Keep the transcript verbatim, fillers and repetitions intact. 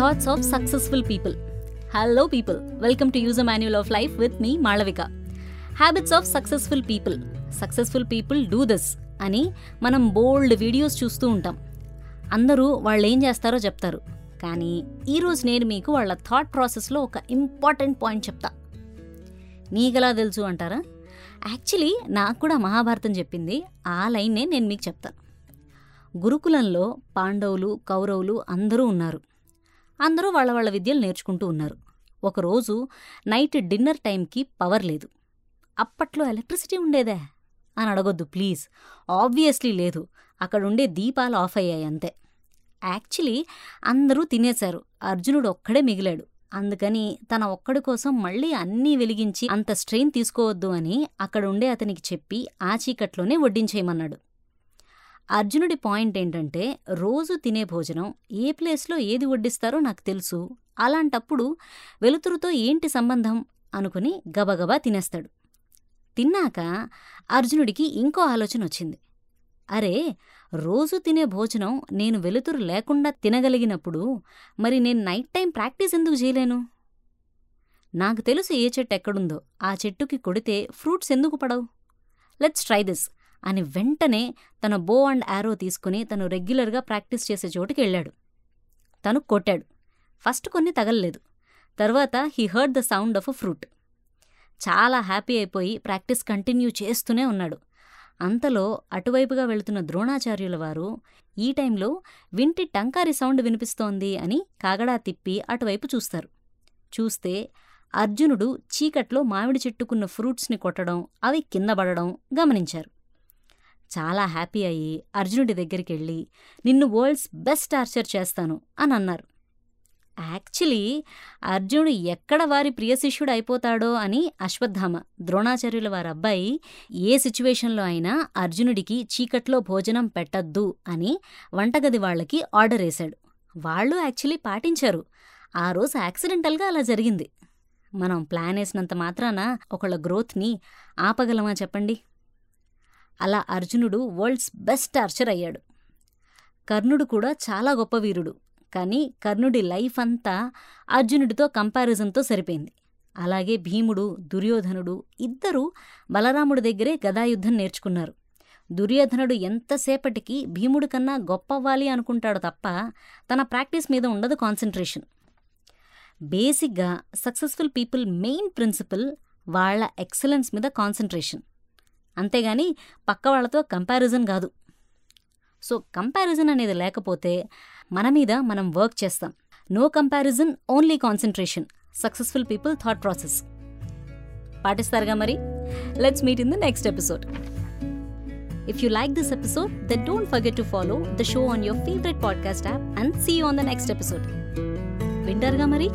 thoughts of successful people. Hello people, welcome to user manual of life with me Malavika. Habits of successful people. Successful people do this అని మనం బోల్డ్ videos చూస్తూ ఉంటాం. అందరూ వాళ్ళు ఏం చేస్తారో చెప్తారు. కానీ ఈరోజు నేను మీకు వాళ్ళ థాట్ ప్రాసెస్లో ఒక ఇంపార్టెంట్ పాయింట్ చెప్తా. నీకెలా తెలుసు అంటారా? యాక్చువల్లీ నాకు కూడా మహాభారతం చెప్పింది ఆ లైన్నే నేను మీకు చెప్తాను. గురుకులంలో పాండవులు కౌరవులు అందరూ ఉన్నారు. అందరూ వాళ్ళ వాళ్ళ విద్యలు నేర్చుకుంటూ ఉన్నారు. ఒకరోజు నైట్ డిన్నర్ టైంకి పవర్ లేదు. అప్పట్లో ఎలక్ట్రిసిటీ ఉండేదే అని అడగొద్దు ప్లీజ్, ఆబ్వియస్లీ లేదు. అక్కడుండే దీపాలు ఆఫ్ అయ్యాయి అంతే. యాక్చువల్లీ అందరూ తినేశారు, అర్జునుడు ఒక్కడే మిగిలాడు. అందుకని తన ఒక్కడి కోసం మళ్ళీ అన్నీ వెలిగించి అంత స్ట్రెయిన్ తీసుకోవద్దు అని అక్కడ ఉండే అతనికి చెప్పి ఆ చీకట్లోనే వడ్డించేయమన్నాడు. అర్జునుడి పాయింట్ ఏంటంటే, రోజు తినే భోజనం ఏ ప్లేస్లో ఏది వడ్డిస్తారో నాకు తెలుసు, అలాంటప్పుడు వెలుతురుతో ఏంటి సంబంధం అనుకుని గబగబా తినేస్తాడు. తిన్నాక అర్జునుడికి ఇంకో ఆలోచన వచ్చింది. అరే, రోజు తినే భోజనం నేను వెలుతురు లేకుండా తినగలిగినప్పుడు మరి నేను నైట్ టైం ప్రాక్టీస్ ఎందుకు చేయలేను? నాకు తెలుసు ఏ చెట్టు ఎక్కడుందో, ఆ చెట్టుకి కొడితే ఫ్రూట్స్ ఎందుకు పడవు? లెట్స్ ట్రై దిస్ అని వెంటనే తన బో అండ్ యారో తీసుకుని తను రెగ్యులర్గా ప్రాక్టీస్ చేసే చోటుకి వెళ్ళాడు. తను కొట్టాడు. ఫస్ట్ కొన్ని తగలలేదు. తర్వాత he heard the sound of a fruit. చాలా హ్యాపీ అయిపోయి ప్రాక్టీస్ కంటిన్యూ చేస్తూనే ఉన్నాడు. అంతలో అటువైపుగా వెళుతున్న ద్రోణాచార్యుల వారు, ఈ టైంలో వింటి టంకారి సౌండ్ వినిపిస్తోంది అని కాగడా తిప్పి అటువైపు చూస్తారు. చూస్తే అర్జునుడు చీకట్లో మామిడి చెట్టుకున్న ఫ్రూట్స్ని కొట్టడం, అవి కింద పడడం గమనించారు. చాలా హ్యాపీ అయ్యి అర్జునుడి దగ్గరికి వెళ్ళి, నిన్ను వరల్డ్స్ బెస్ట్ ఆర్చర్ చేస్తాను అని అన్నారు. యాక్చువల్లీ అర్జునుడు ఎక్కడ వారి ప్రియ శిష్యుడు అయిపోతాడో అని అశ్వత్థామ, ద్రోణాచార్యుల వారి అబ్బాయి, ఏ సిచ్యువేషన్లో అయినా అర్జునుడికి చీకట్లో భోజనం పెట్టద్దు అని వంటగది వాళ్ళకి ఆర్డర్ వేశాడు. వాళ్ళు యాక్చువల్లీ పాటించారు. ఆ రోజు యాక్సిడెంటల్గా అలా జరిగింది. మనం ప్లాన్ వేసినంత మాత్రాన ఒకళ్ళ గ్రోత్ని ఆపగలమా చెప్పండి? అలా అర్జునుడు వరల్డ్స్ బెస్ట్ ఆర్చర్ అయ్యాడు. కర్ణుడు కూడా చాలా గొప్ప వీరుడు. కానీ కర్ణుడి లైఫ్ అంతా అర్జునుడితో కంపారిజన్తో సరిపోయింది. అలాగే భీముడు, దుర్యోధనుడు ఇద్దరూ బలరాముడి దగ్గరే గదాయుద్ధం నేర్చుకున్నారు. దుర్యోధనుడు ఎంతసేపటికి భీముడి కన్నా గొప్పవ్వాలి అనుకుంటాడు తప్ప తన ప్రాక్టీస్ మీద ఉండదు కాన్సన్ట్రేషన్. బేసిక్గా సక్సెస్ఫుల్ పీపుల్ మెయిన్ ప్రిన్సిపల్ వాళ్ళ ఎక్సలెన్స్ మీద కాన్సన్ట్రేషన్, అంతేగాని పక్క వాళ్ళతో కంపారిజన్ కాదు. సో కంపారిజన్ అనేది లేకపోతే మన మీద మనం వర్క్ చేస్తాం. No comparison, only concentration. Successful people thought process పాటిస్తారుగా మరి? Let's meet in the next episode. If you like this episode then don't forget to follow the show on your favourite podcast app and see you on the next episode. వింటారుగా మరి?